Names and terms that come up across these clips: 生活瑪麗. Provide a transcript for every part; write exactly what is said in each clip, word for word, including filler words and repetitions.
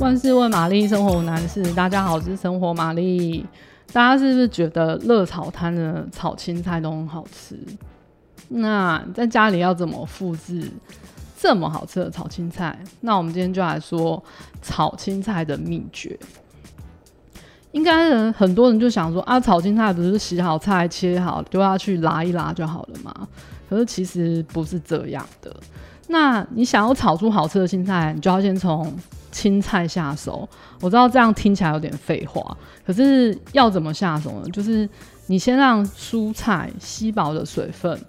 万事问玛丽，生活难事。大家好，我是生活玛丽。大家是不是觉得热炒摊的炒青菜都很好吃？那在家里要怎么复制这么好吃的炒青菜？那我们今天就来说炒青菜的秘诀。应该很多人就想说啊，炒青菜不是洗好菜切好丢下去拉一拉就好了吗？可是其实不是这样的。那你想要炒出好吃的青菜，你就要先从青菜下手。我知道这样听起来有点废话，可是要怎么下手呢？就是你先让蔬菜吸饱了水分，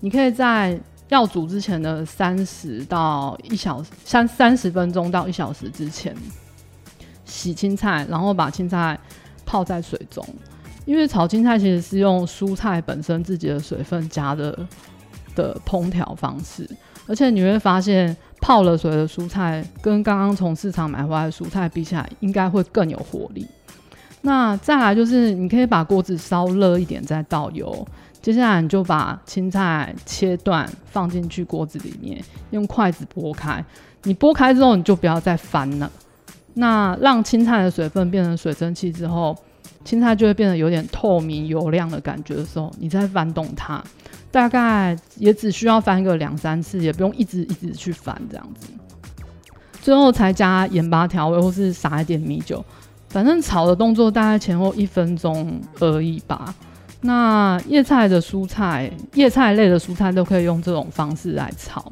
你可以在要煮之前的三十到一小时，三三十分钟到一小时之前洗青菜，然后把青菜泡在水中。因为炒青菜其实是用蔬菜本身自己的水分加的的烹调方式，而且你会发现泡了水的蔬菜跟刚刚从市场买回来的蔬菜比起来，应该会更有活力。那再来就是你可以把锅子烧热一点再倒油，接下来你就把青菜切断放进去锅子里面，用筷子拨开。你拨开之后你就不要再翻了，那让青菜的水分变成水蒸气之后，青菜就会变得有点透明油亮的感觉的时候，你再翻动它，大概也只需要翻个两三次，也不用一直一直去翻这样子。最后才加盐巴调味，或是撒一点米酒，反正炒的动作大概前后一分钟而已吧。那叶菜的蔬菜，叶菜类的蔬菜都可以用这种方式来炒。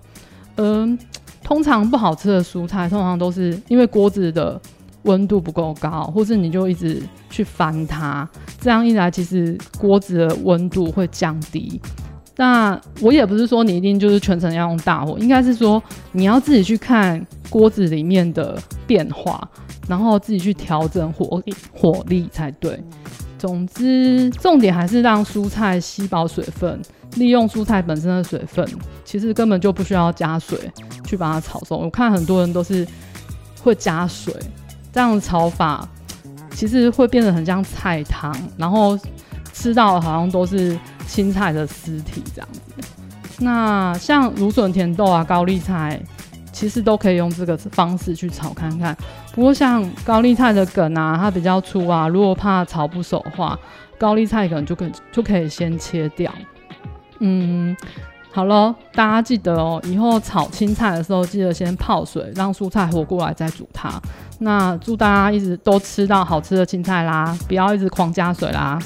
嗯、呃，通常不好吃的蔬菜，通常都是因为锅子的温度不够高，或是你就一直去翻它，这样一来其实锅子的温度会降低。那我也不是说你一定就是全程要用大火，应该是说你要自己去看锅子里面的变化，然后自己去调整火力火力才对。总之重点还是让蔬菜吸饱水分，利用蔬菜本身的水分，其实根本就不需要加水去把它炒熟。我看很多人都是会加水，这样的炒法其实会变得很像菜汤，然后吃到好像都是青菜的尸体这样子。那像芦笋甜豆啊、高丽菜其实都可以用这个方式去炒看看。不过像高丽菜的梗啊，它比较粗啊，如果怕炒不熟的话，高丽菜梗就可以就可以先切掉。嗯，好了，大家记得哦，以后炒青菜的时候记得先泡水，让蔬菜活过来再煮它。那祝大家一直都吃到好吃的青菜啦，不要一直狂加水啦。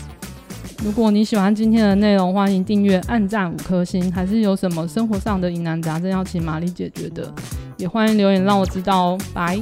如果你喜欢今天的内容，欢迎订阅、按赞五颗星。还是有什么生活上的疑难杂症要请玛丽解决的，也欢迎留言让我知道哦。拜。